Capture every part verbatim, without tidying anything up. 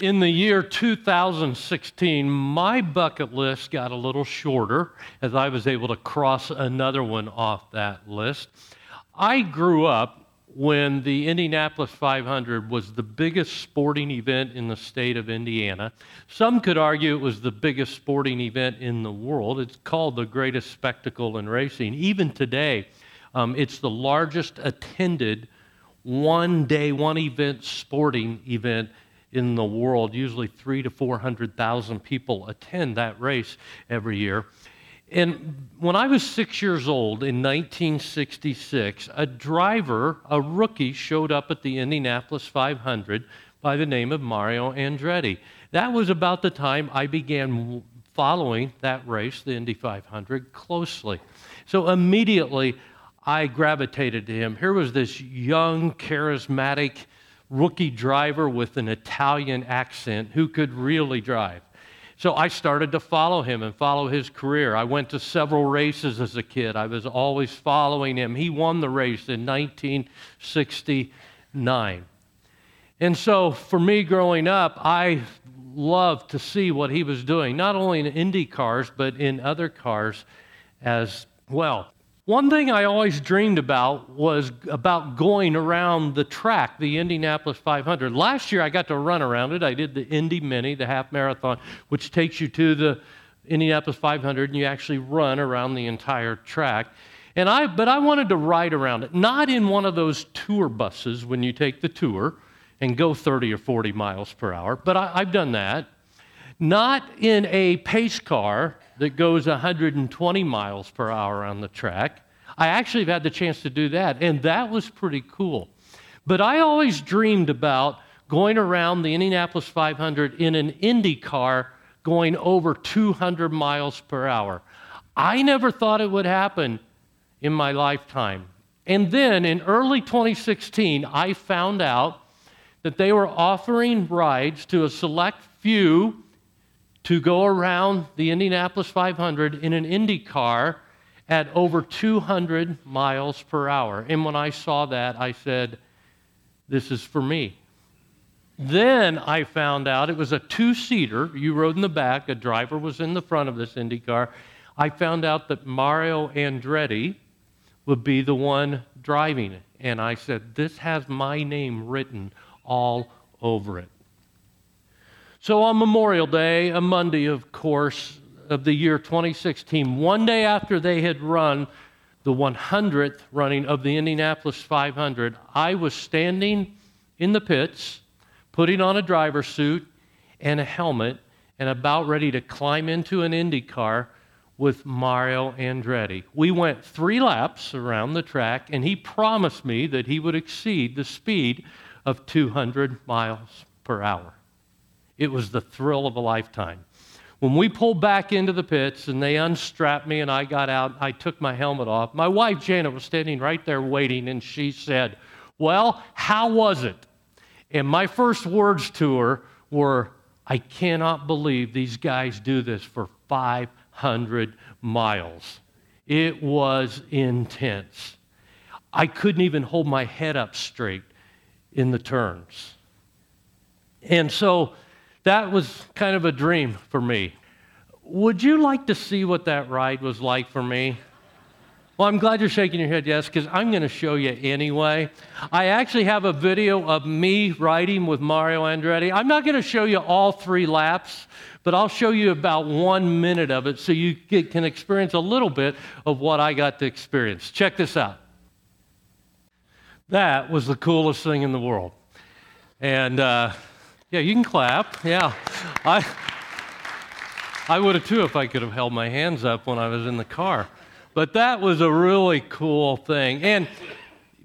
in the year two thousand sixteen, my bucket list got a little shorter as I was able to cross another one off that list. I grew up when the Indianapolis five hundred was the biggest sporting event in the state of Indiana. Some could argue it was the biggest sporting event in the world. It's called the greatest spectacle in racing. Even today, um, it's the largest attended one-day, one-event sporting event in the world. Usually three to four hundred thousand people attend that race every year. And when I was six years old in nineteen sixty-six, a driver, a rookie, showed up at the Indianapolis five hundred by the name of Mario Andretti. That was about the time I began following that race, the Indy five hundred, closely. So immediately I gravitated to him. Here was this young, charismatic rookie driver with an Italian accent who could really drive. So I started to follow him and follow his career. I went to several races as a kid. I was always following him. He won the race in nineteen sixty-nine. And so for me growing up, I loved to see what he was doing, not only in Indy cars, but in other cars as well. One thing I always dreamed about was about going around the track, the Indianapolis five hundred. Last year, I got to run around it. I did the Indy Mini, the half marathon, which takes you to the Indianapolis five hundred, and you actually run around the entire track. And I, but I wanted to ride around it, not in one of those tour buses when you take the tour and go thirty or forty miles per hour, but I, I've done that. Not in a pace car that goes one hundred twenty miles per hour on the track. I actually have had the chance to do that, and that was pretty cool. But I always dreamed about going around the Indianapolis five hundred in an Indy car going over two hundred miles per hour. I never thought it would happen in my lifetime. And then in early twenty sixteen, I found out that they were offering rides to a select few to go around the Indianapolis five hundred in an Indy car at over two hundred miles per hour. And when I saw that, I said, this is for me. Then I found out it was a two-seater. You rode in the back. A driver was in the front of this Indy car. I found out that Mario Andretti would be the one driving it. And I said, this has my name written all over it. So on Memorial Day, a Monday, of course, of the year twenty sixteen, one day after they had run the hundredth running of the Indianapolis five hundred, I was standing in the pits, putting on a driver's suit and a helmet, and about ready to climb into an Indy car with Mario Andretti. We went three laps around the track, and he promised me that he would exceed the speed of two hundred miles per hour. It was the thrill of a lifetime. When we pulled back into the pits and they unstrapped me and I got out, I took my helmet off. My wife, Jana, was standing right there waiting, and she said, well, how was it? And my first words to her were, I cannot believe these guys do this for five hundred miles. It was intense. I couldn't even hold my head up straight in the turns. And so that was kind of a dream for me. Would you like to see what that ride was like for me? Well, I'm glad you're shaking your head yes, because I'm going to show you anyway. I actually have a video of me riding with Mario Andretti. I'm not going to show you all three laps, but I'll show you about one minute of it so you can experience a little bit of what I got to experience. Check this out. That was the coolest thing in the world. And... uh Yeah, you can clap. Yeah, I I would have too if I could have held my hands up when I was in the car. But that was a really cool thing. And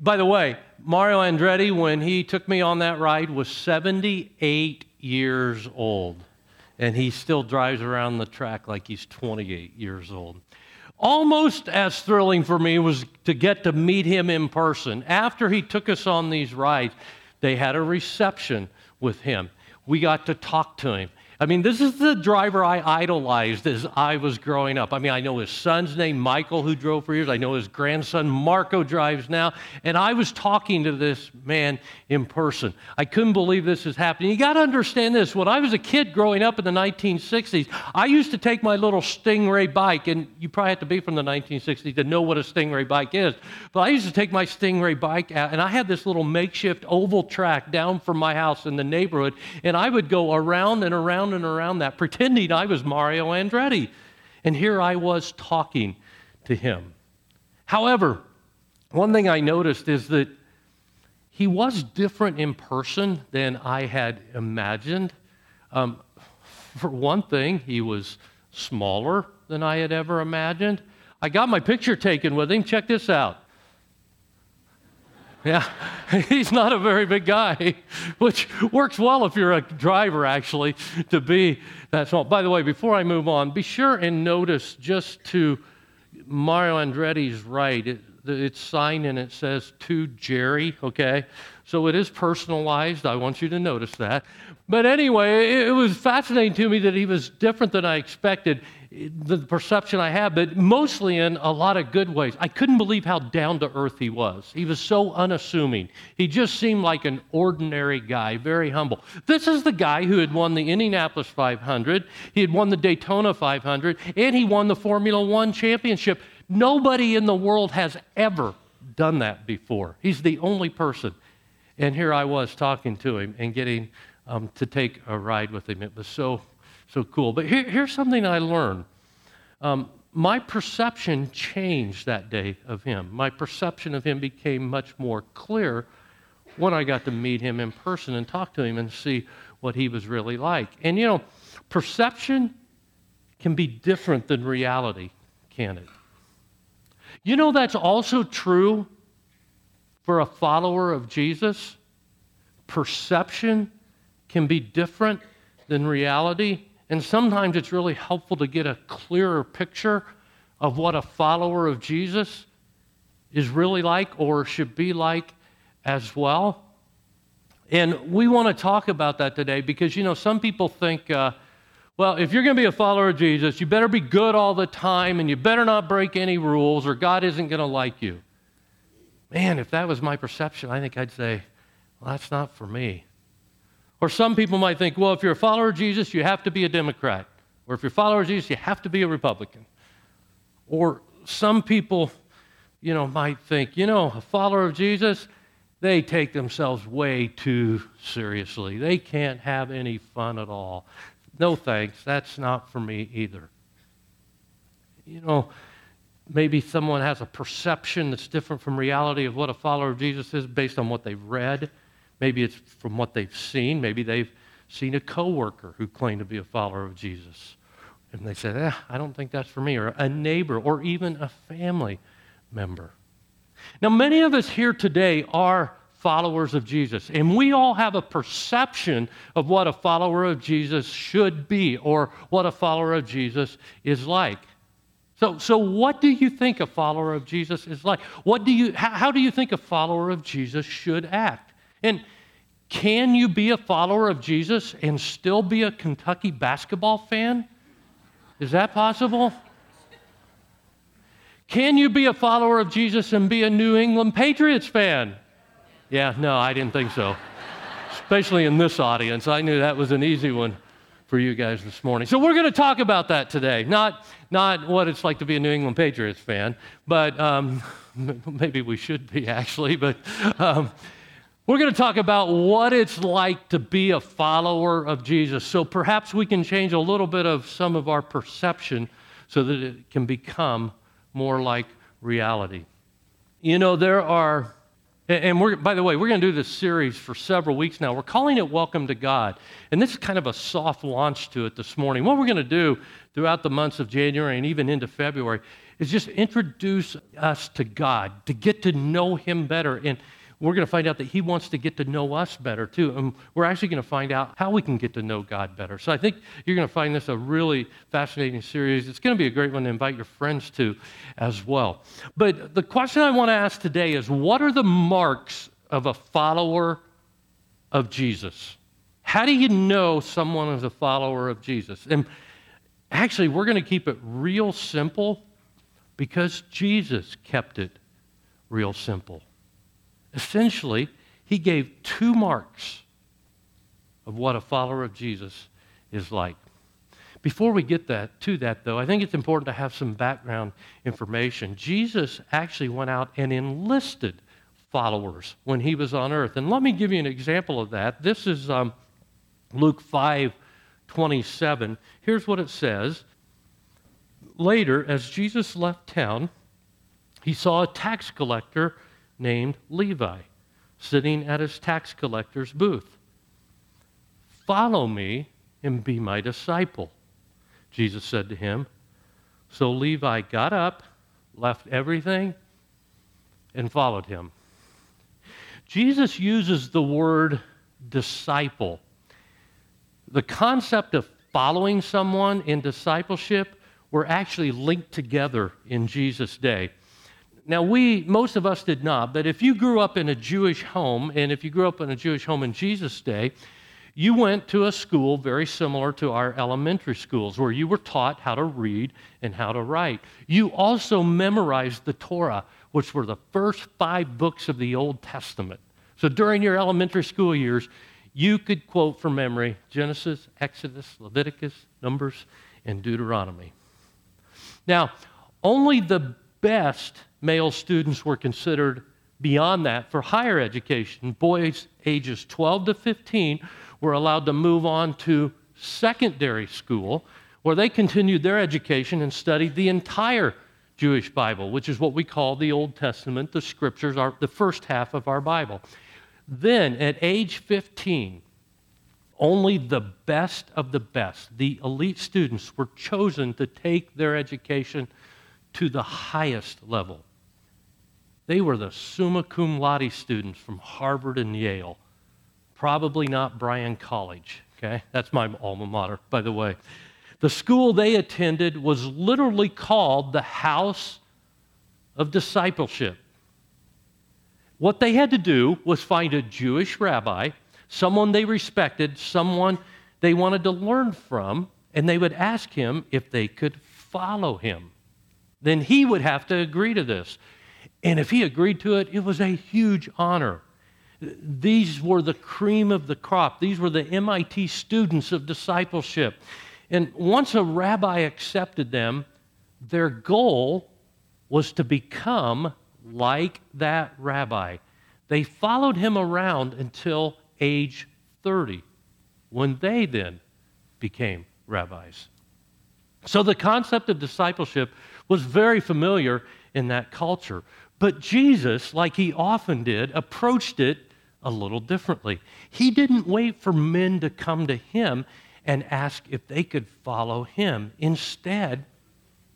by the way, Mario Andretti, when he took me on that ride, was seventy-eight years old, and he still drives around the track like he's twenty-eight years old. Almost as thrilling for me was to get to meet him in person. After he took us on these rides, they had a reception with him. We got to talk to him. I mean, this is the driver I idolized as I was growing up. I mean, I know his son's name, Michael, who drove for years. I know his grandson, Marco, drives now. And I was talking to this man in person. I couldn't believe this is happening. You got to understand this. When I was a kid growing up in the nineteen sixties, I used to take my little Stingray bike, and you probably have to be from the nineteen sixties to know what a Stingray bike is. But I used to take my Stingray bike out, and I had this little makeshift oval track down from my house in the neighborhood, and I would go around and around and around that, pretending I was Mario Andretti. And here I was talking to him. However, one thing I noticed is that he was different in person than I had imagined. Um, for one thing, he was smaller than I had ever imagined. I got my picture taken with him. Check this out. Yeah, he's not a very big guy, which works well if you're a driver, actually, to be that small. By the way, before I move on, be sure and notice just to Mario Andretti's right, it, it's signed and it says, "To Jerry," okay? So it is personalized. I want you to notice that. But anyway, it, it was fascinating to me that he was different than I expected, the perception I had, but mostly in a lot of good ways. I couldn't believe how down-to-earth he was. He was so unassuming. He just seemed like an ordinary guy, very humble. This is the guy who had won the Indianapolis five hundred, he had won the Daytona five hundred, and he won the Formula One championship. Nobody in the world has ever done that before. He's the only person. And here I was talking to him and getting um, to take a ride with him. It was so So cool. But here, here's something I learned. Um, my perception changed that day of him. My perception of him became much more clear when I got to meet him in person and talk to him and see what he was really like. And, you know, perception can be different than reality, can it? You know, that's also true for a follower of Jesus. Perception can be different than reality. And sometimes it's really helpful to get a clearer picture of what a follower of Jesus is really like or should be like as well. And we want to talk about that today because, you know, some people think, uh, well, if you're going to be a follower of Jesus, you better be good all the time and you better not break any rules or God isn't going to like you. Man, if that was my perception, I think I'd say, well, that's not for me. Or some people might think, well, if you're a follower of Jesus, you have to be a Democrat. Or if you're a follower of Jesus, you have to be a Republican. Or some people, you know, might think, you know, a follower of Jesus, they take themselves way too seriously. They can't have any fun at all. No thanks, that's not for me either. You know, maybe someone has a perception that's different from reality of what a follower of Jesus is based on what they've read. Maybe it's from what they've seen. Maybe they've seen a coworker who claimed to be a follower of Jesus. And they said, eh, I don't think that's for me, or a neighbor, or even a family member. Now, many of us here today are followers of Jesus, and we all have a perception of what a follower of Jesus should be, or what a follower of Jesus is like. So, so what do you think a follower of Jesus is like? What do you? How, how do you think a follower of Jesus should act? And can you be a follower of Jesus and still be a Kentucky basketball fan? Is that possible? Can you be a follower of Jesus and be a New England Patriots fan? Yeah, no, I didn't think so. Especially in this audience. I knew that was an easy one for you guys this morning. So we're going to talk about that today. Not not what it's like to be a New England Patriots fan, but um, maybe we should be actually, but... Um, We're going to talk about what it's like to be a follower of Jesus. So perhaps we can change a little bit of some of our perception so that it can become more like reality. You know, there are, and we're, by the way, we're going to do this series for several weeks now. We're calling it Welcome to God. And this is kind of a soft launch to it this morning. What we're going to do throughout the months of January and even into February is just introduce us to God, to get to know Him better. And we're going to find out that He wants to get to know us better, too. And we're actually going to find out how we can get to know God better. So I think you're going to find this a really fascinating series. It's going to be a great one to invite your friends to as well. But the question I want to ask today is, what are the marks of a follower of Jesus? How do you know someone is a follower of Jesus? And actually, we're going to keep it real simple because Jesus kept it real simple. Essentially, he gave two marks of what a follower of Jesus is like. Before we get that, to that, though, I think it's important to have some background information. Jesus actually went out and enlisted followers when he was on earth. And let me give you an example of that. This is um, Luke five twenty-seven. Here's what it says. Later, as Jesus left town, he saw a tax collector named Levi sitting at his tax collector's booth. "Follow me and be my disciple," Jesus said to him. So Levi got up, left everything, and followed him. Jesus uses the word disciple. The concept of following someone in discipleship were actually linked together in Jesus' day. Now, we, most of us did not, but if you grew up in a Jewish home, and if you grew up in a Jewish home in Jesus' day, you went to a school very similar to our elementary schools where you were taught how to read and how to write. You also memorized the Torah, which were the first five books of the Old Testament. So during your elementary school years, you could quote from memory Genesis, Exodus, Leviticus, Numbers, and Deuteronomy. Now, only the best male students were considered beyond that for higher education. Boys ages twelve to fifteen were allowed to move on to secondary school, where they continued their education and studied the entire Jewish Bible, which is what we call the Old Testament, the Scriptures, our, the first half of our Bible. Then, at age fifteen, only the best of the best, the elite students, were chosen to take their education to the highest level. They were the summa cum laude students from Harvard and Yale. Probably not Bryan College, okay? That's my alma mater, by the way. The school they attended was literally called the House of Discipleship. What they had to do was find a Jewish rabbi, someone they respected, someone they wanted to learn from, and they would ask him if they could follow him. Then he would have to agree to this. And if he agreed to it, it was a huge honor. These were the cream of the crop. These were the M I T students of discipleship. And once a rabbi accepted them, their goal was to become like that rabbi. They followed him around until age thirty, when they then became rabbis. So the concept of discipleship was very familiar in that culture. But Jesus, like he often did, approached it a little differently. He didn't wait for men to come to him and ask if they could follow him. Instead,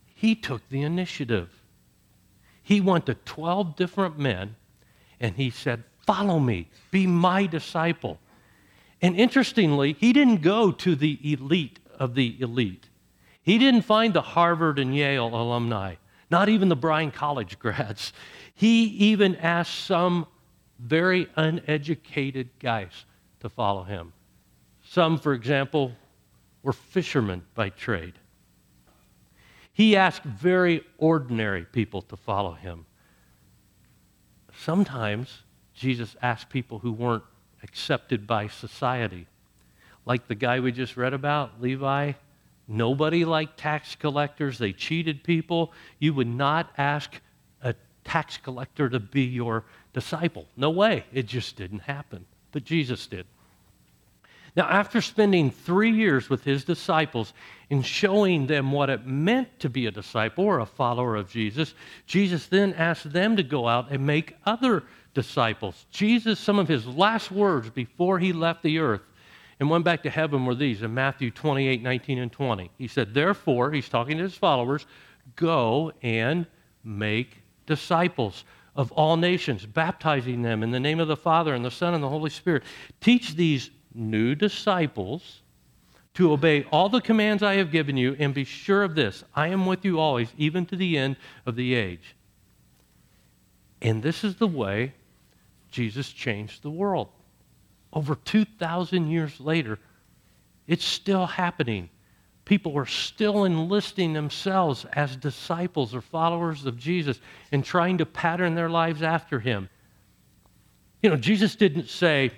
he took the initiative. He went to twelve different men, and he said, "Follow me, be my disciple." And interestingly, he didn't go to the elite of the elite. He didn't find the Harvard and Yale alumni, not even the Bryan College grads. He even asked some very uneducated guys to follow him. Some, for example, were fishermen by trade. He asked very ordinary people to follow him. Sometimes Jesus asked people who weren't accepted by society, like the guy we just read about, Levi. Nobody liked tax collectors. They cheated people. You would not ask a tax collector to be your disciple. No way. It just didn't happen. But Jesus did. Now, after spending three years with his disciples and showing them what it meant to be a disciple or a follower of Jesus, Jesus then asked them to go out and make other disciples. Jesus, some of his last words before he left the earth and went back to heaven were these in Matthew twenty-eight, nineteen, and twenty. He said, therefore, he's talking to his followers, go and make disciples of all nations, baptizing them in the name of the Father and the Son and the Holy Spirit. Teach these new disciples to obey all the commands I have given you, and be sure of this, I am with you always, even to the end of the age. And this is the way Jesus changed the world. over two thousand years later, it's still happening. People are still enlisting themselves as disciples or followers of Jesus and trying to pattern their lives after him. You know, Jesus didn't say,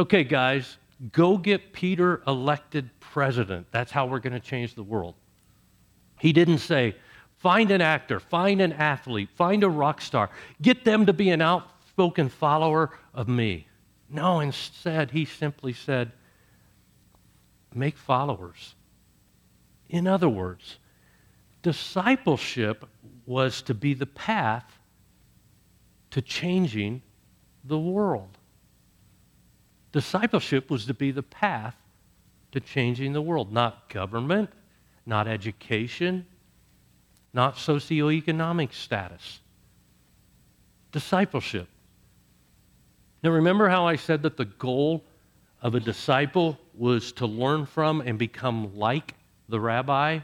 okay, guys, go get Peter elected president. That's how we're going to change the world. He didn't say, find an actor, find an athlete, find a rock star, get them to be an outspoken follower of me. No, instead, he simply said, make followers. In other words, discipleship was to be the path to changing the world. Discipleship was to be the path to changing the world, not government, not education, not socioeconomic status. Discipleship. Now, remember how I said that the goal of a disciple was to learn from and become like the rabbi?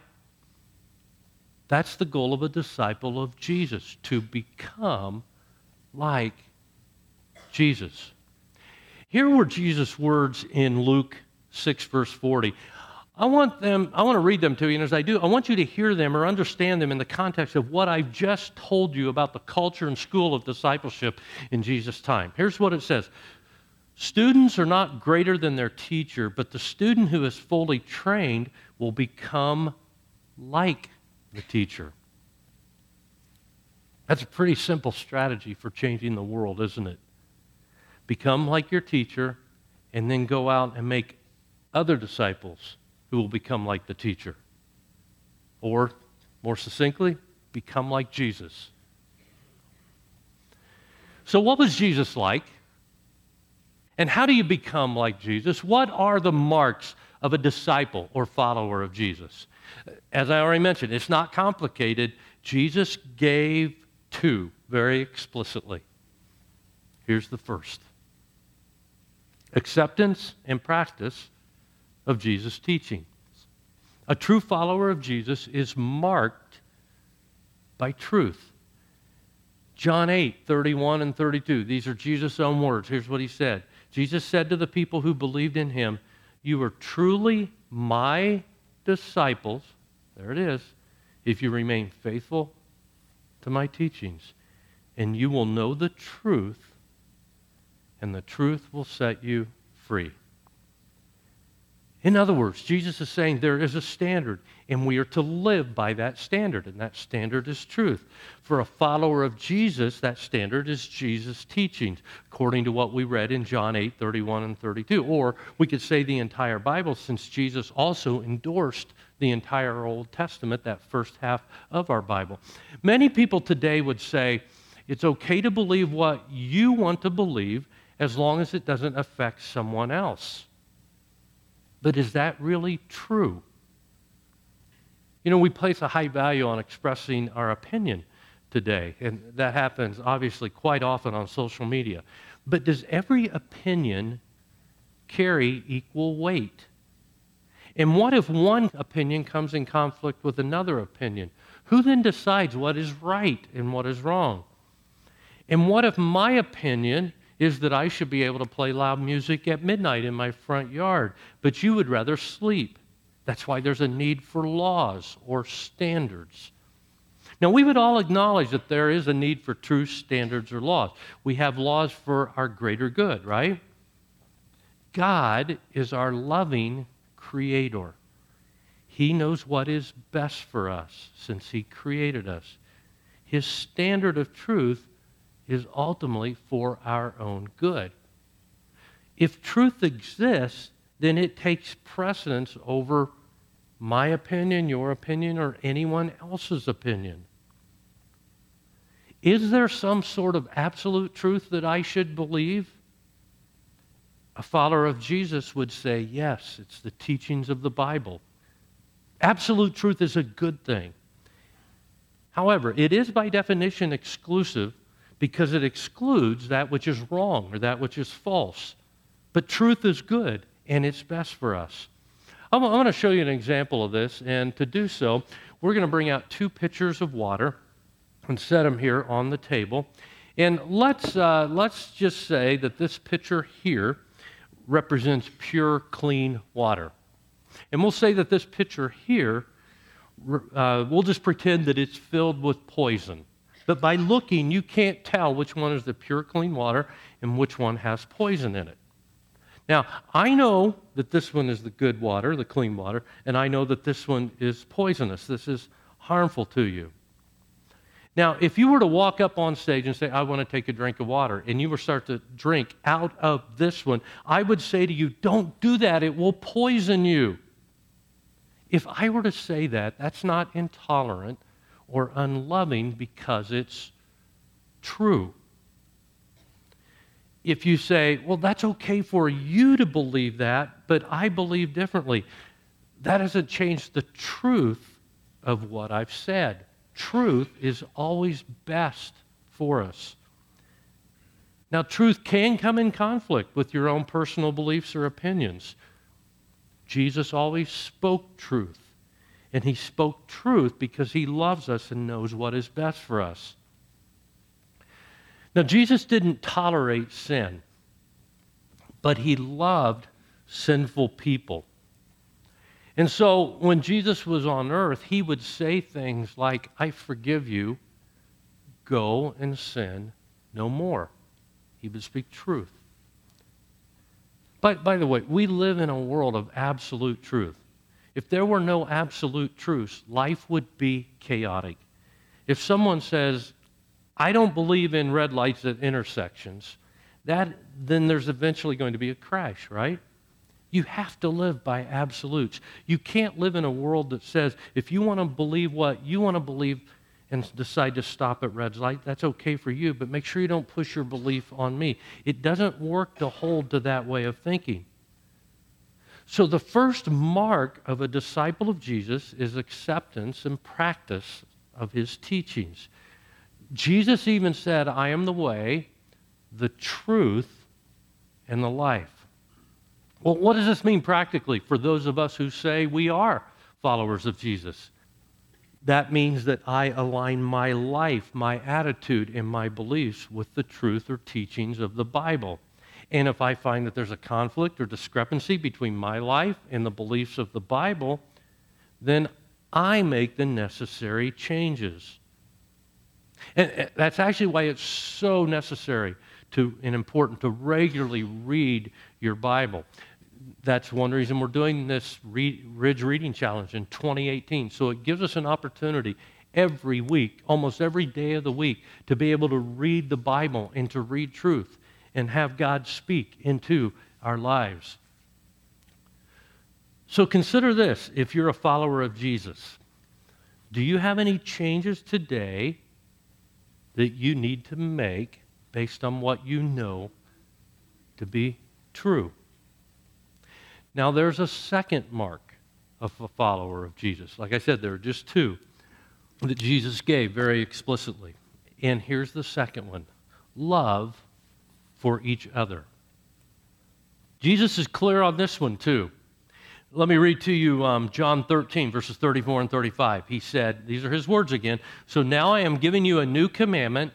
That's the goal of a disciple of Jesus, to become like Jesus. Here were Jesus' words in Luke six, verse forty. I want them, I want to read them to you, and as I do, I want you to hear them or understand them in the context of what I've just told you about the culture and school of discipleship in Jesus' time. Here's what it says. Students are not greater than their teacher, but the student who is fully trained will become like the teacher. That's a pretty simple strategy for changing the world, isn't it? Become like your teacher, and then go out and make other disciples who will become like the teacher. Or, more succinctly, become like Jesus. So what was Jesus like? And how do you become like Jesus? What are the marks of a disciple or follower of Jesus? As I already mentioned, it's not complicated. Jesus gave two very explicitly. Here's the first. Acceptance and practice of Jesus' teaching. A true follower of Jesus is marked by truth. John eight, thirty-one and thirty-two. These are Jesus' own words. Here's what he said. Jesus said to the people who believed in him, you are truly my disciples, there it is, if you remain faithful to my teachings, and you will know the truth, and the truth will set you free. In other words, Jesus is saying there is a standard, and we are to live by that standard, and that standard is truth. For a follower of Jesus, that standard is Jesus' teachings, according to what we read in John eight, thirty-one and thirty-two. Or we could say the entire Bible, since Jesus also endorsed the entire Old Testament, that first half of our Bible. Many people today would say, it's okay to believe what you want to believe as long as it doesn't affect someone else. But is that really true? You know, we place a high value on expressing our opinion today, and that happens obviously quite often on social media. But does every opinion carry equal weight? And what if one opinion comes in conflict with another opinion? Who then decides what is right and what is wrong? And what if my opinion is that I should be able to play loud music at midnight in my front yard, but you would rather sleep? That's why there's a need for laws or standards. Now, we would all acknowledge that there is a need for true standards or laws. We have laws for our greater good, right? God is our loving creator. He knows what is best for us since he created us. His standard of truth is ultimately for our own good. If truth exists, then it takes precedence over my opinion, your opinion, or anyone else's opinion. Is there some sort of absolute truth that I should believe? A follower of Jesus would say, yes, it's the teachings of the Bible. Absolute truth is a good thing. However, it is by definition exclusive, because it excludes that which is wrong or that which is false. But truth is good, and it's best for us. I'm, I'm going to show you an example of this, and to do so, we're going to bring out two pitchers of water and set them here on the table. And let's, uh, let's just say that this pitcher here represents pure, clean water. And we'll say that this pitcher here, uh, we'll just pretend that it's filled with poison. But by looking, you can't tell which one is the pure, clean water and which one has poison in it. Now, I know that this one is the good water, the clean water, and I know that this one is poisonous. This is harmful to you. Now, if you were to walk up on stage and say, I want to take a drink of water, and you were start to drink out of this one, I would say to you, don't do that. It will poison you. If I were to say that, that's not intolerant or unloving because it's true. If you say, well, that's okay for you to believe that, but I believe differently, that doesn't change the truth of what I've said. Truth is always best for us. Now, truth can come in conflict with your own personal beliefs or opinions. Jesus always spoke truth, and he spoke truth because he loves us and knows what is best for us. Now, Jesus didn't tolerate sin, but he loved sinful people. And so when Jesus was on earth, he would say things like, I forgive you, go and sin no more. He would speak truth. But by the way, we live in a world of absolute truth. If there were no absolute truths, life would be chaotic. If someone says, I don't believe in red lights at intersections, that then there's eventually going to be a crash, right? You have to live by absolutes. You can't live in a world that says, if you want to believe what you want to believe and decide to stop at red light, that's okay for you, but make sure you don't push your belief on me. It doesn't work to hold to that way of thinking. So the first mark of a disciple of Jesus is acceptance and practice of his teachings. Jesus even said, I am the way, the truth, and the life. Well, what does this mean practically for those of us who say we are followers of Jesus? That means that I align my life, my attitude, and my beliefs with the truth or teachings of the Bible. And if I find that there's a conflict or discrepancy between my life and the beliefs of the Bible, then I make the necessary changes. And that's actually why it's so necessary to and important to regularly read your Bible. That's one reason we're doing this Ridge Reading Challenge in twenty eighteen. So it gives us an opportunity every week, almost every day of the week, to be able to read the Bible and to read truth and have God speak into our lives. So consider this, if you're a follower of Jesus, do you have any changes today that you need to make based on what you know to be true? Now, there's a second mark of a follower of Jesus. Like I said, there are just two that Jesus gave very explicitly. And here's the second one, love for each other. Jesus is clear on this one, too. Let me read to you um, John thirteen, verses thirty-four and thirty-five. He said, these are his words again, so now I am giving you a new commandment,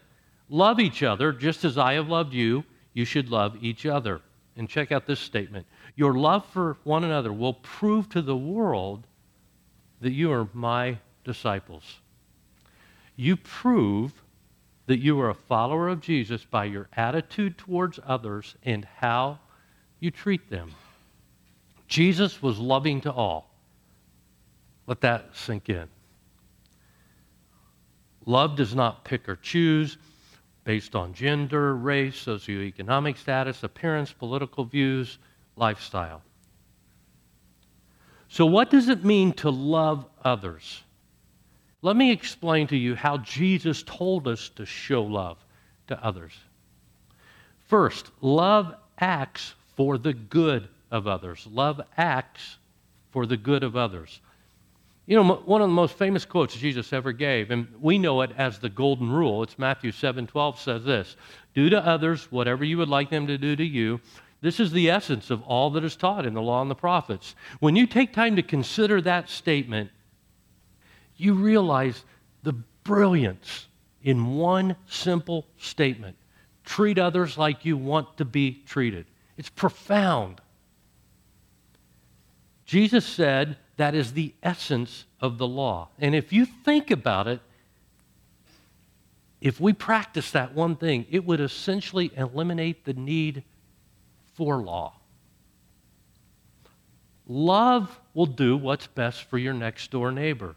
love each other just as I have loved you. You should love each other. And check out this statement. Your love for one another will prove to the world that you are my disciples. You prove that you are a follower of Jesus by your attitude towards others and how you treat them. Jesus was loving to all. Let that sink in. Love does not pick or choose based on gender, race, socioeconomic status, appearance, political views, lifestyle. So what does it mean to love others? Let me explain to you how Jesus told us to show love to others. First, love acts for the good of others. Love acts for the good of others. You know, one of the most famous quotes Jesus ever gave, and we know it as the golden rule, it's Matthew seven twelve says this, do to others whatever you would like them to do to you. This is the essence of all that is taught in the law and the prophets. When you take time to consider that statement, you realize the brilliance in one simple statement. Treat others like you want to be treated. It's profound. Jesus said that is the essence of the law. And if you think about it, if we practice that one thing, it would essentially eliminate the need for law. Love will do what's best for your next door neighbor.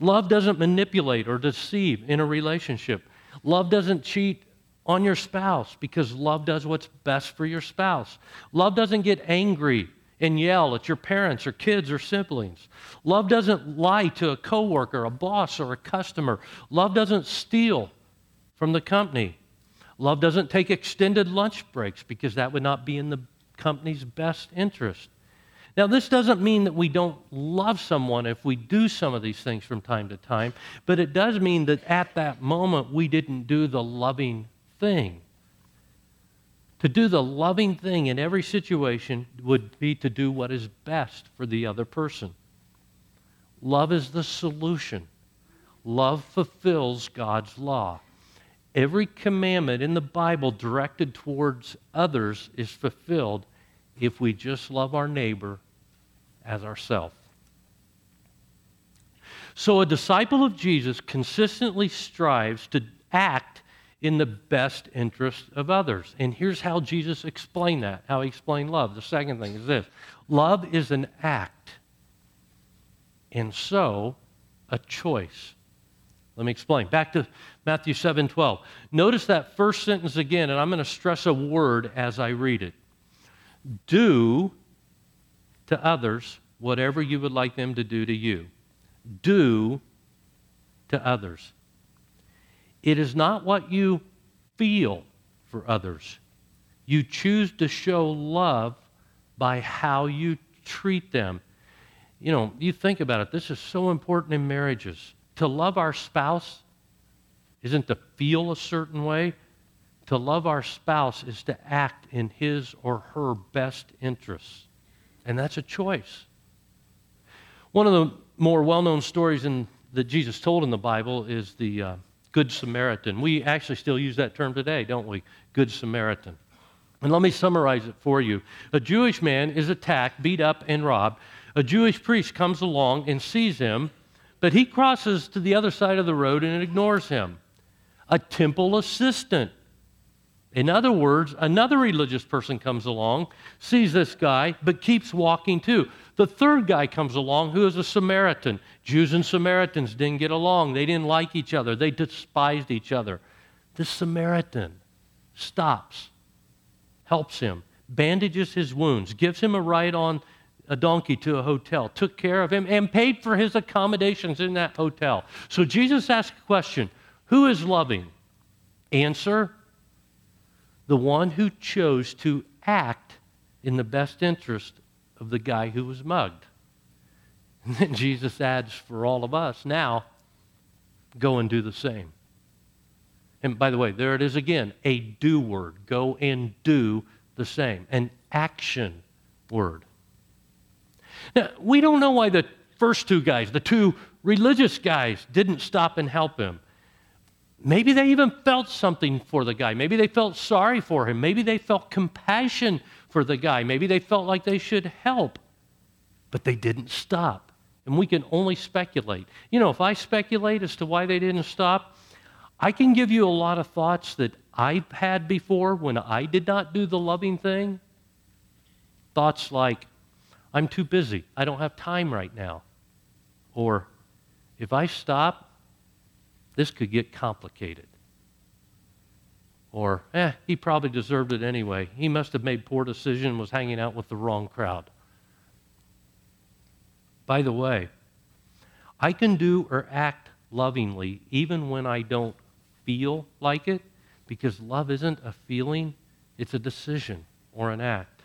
Love doesn't manipulate or deceive in a relationship. Love doesn't cheat on your spouse because love does what's best for your spouse. Love doesn't get angry and yell at your parents or kids or siblings. Love doesn't lie to a coworker, a boss, or a customer. Love doesn't steal from the company. Love doesn't take extended lunch breaks because that would not be in the company's best interest. Now, this doesn't mean that we don't love someone if we do some of these things from time to time, but it does mean that at that moment we didn't do the loving thing. To do the loving thing in every situation would be to do what is best for the other person. Love is the solution. Love fulfills God's law. Every commandment in the Bible directed towards others is fulfilled if we just love our neighbor as ourselves. So a disciple of Jesus consistently strives to act in the best interest of others. And here's how Jesus explained that, how he explained love. The second thing is this: love is an act, and so a choice. Let me explain. Back to Matthew seven twelve. Notice that first sentence again, and I'm going to stress a word as I read it. Do to others whatever you would like them to do to you. Do to others. It is not what you feel for others. You choose to show love by how you treat them. You know, you think about it. This is so important in marriages. To love our spouse isn't to feel a certain way. To love our spouse is to act in his or her best interests. And that's a choice. One of the more well-known stories in, that Jesus told in the Bible is the... Uh, Good Samaritan. We actually still use that term today, don't we? Good Samaritan. And let me summarize it for you. A Jewish man is attacked, beat up, and robbed. A Jewish priest comes along and sees him, but he crosses to the other side of the road and ignores him. A temple assistant, in other words, another religious person, comes along, sees this guy, but keeps walking too. The third guy comes along who is a Samaritan. Jews and Samaritans didn't get along. They didn't like each other. They despised each other. The Samaritan stops, helps him, bandages his wounds, gives him a ride on a donkey to a hotel, took care of him, and paid for his accommodations in that hotel. So Jesus asked a question: who is loving? Answer: the one who chose to act in the best interest of the guy who was mugged. And then Jesus adds for all of us, now go and do the same. And by the way, there it is again, a do word. Go and do the same. An action word. Now, we don't know why the first two guys, the two religious guys, didn't stop and help him. Maybe they even felt something for the guy. Maybe they felt sorry for him. Maybe they felt compassion for the guy. Maybe they felt like they should help, but they didn't stop. And we can only speculate. You know, if I speculate as to why they didn't stop, I can give you a lot of thoughts that I've had before when I did not do the loving thing. Thoughts like, I'm too busy. I don't have time right now. Or, if I stop, this could get complicated. Or, eh, he probably deserved it anyway. He must have made poor decision and was hanging out with the wrong crowd. By the way, I can do or act lovingly even when I don't feel like it, because love isn't a feeling, it's a decision or an act.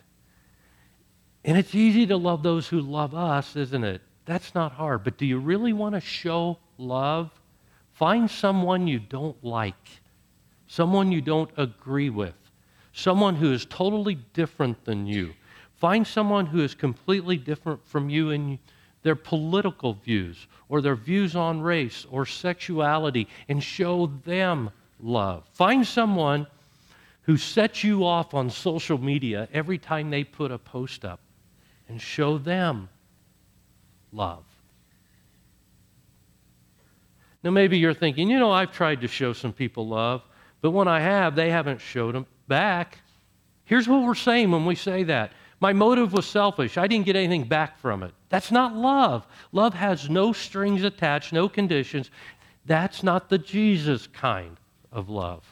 And it's easy to love those who love us, isn't it? That's not hard. But do you really want to show love? Find someone you don't like, someone you don't agree with, someone who is totally different than you. Find someone who is completely different from you in their political views or their views on race or sexuality, and show them love. Find someone who sets you off on social media every time they put a post up and show them love. Now, maybe you're thinking, you know, I've tried to show some people love, but when I have, they haven't showed them back. Here's what we're saying when we say that. My motive was selfish. I didn't get anything back from it. That's not love. Love has no strings attached, no conditions. That's not the Jesus kind of love.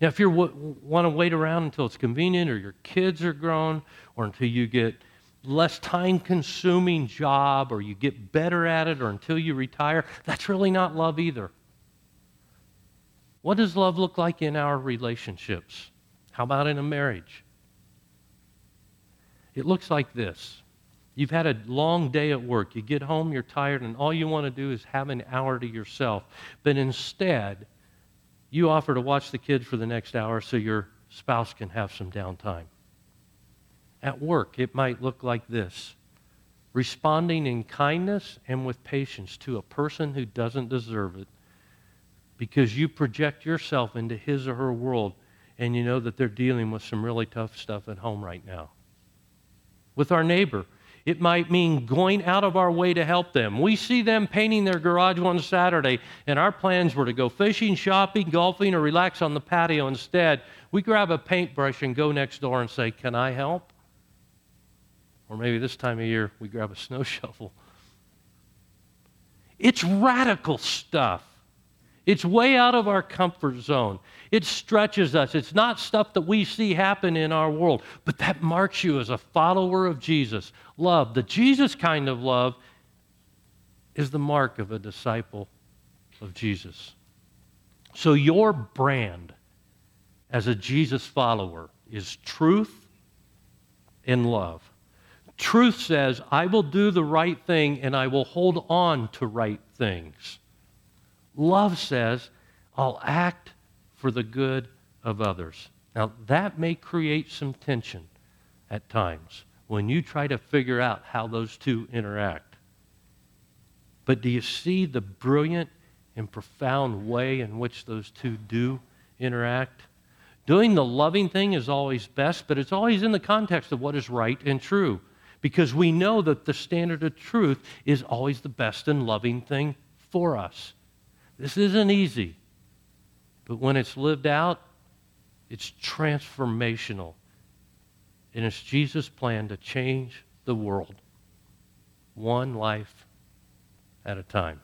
Now, if you w- want to wait around until it's convenient or your kids are grown or until you get less time-consuming job or you get better at it or until you retire, that's really not love either. What does love look like in our relationships? How about in a marriage? It looks like this. You've had a long day at work. You get home, you're tired, and all you want to do is have an hour to yourself. But instead, you offer to watch the kids for the next hour so your spouse can have some downtime. At work, it might look like this. Responding in kindness and with patience to a person who doesn't deserve it because you project yourself into his or her world and you know that they're dealing with some really tough stuff at home right now. With our neighbor, it might mean going out of our way to help them. We see them painting their garage one Saturday, and our plans were to go fishing, shopping, golfing, or relax on the patio. Instead, we grab a paintbrush and go next door and say, "Can I help?" Or maybe this time of year, we grab a snow shovel. It's radical stuff. It's way out of our comfort zone. It stretches us. It's not stuff that we see happen in our world, but that marks you as a follower of Jesus. Love, the Jesus kind of love, is the mark of a disciple of Jesus. So your brand as a Jesus follower is truth and love. Truth says, I will do the right thing and I will hold on to right things. Love says, I'll act for the good of others. Now, that may create some tension at times when you try to figure out how those two interact. But do you see the brilliant and profound way in which those two do interact? Doing the loving thing is always best, but it's always in the context of what is right and true, because we know that the standard of truth is always the best and loving thing for us. This isn't easy, but when it's lived out, it's transformational. And it's Jesus' plan to change the world, one life at a time.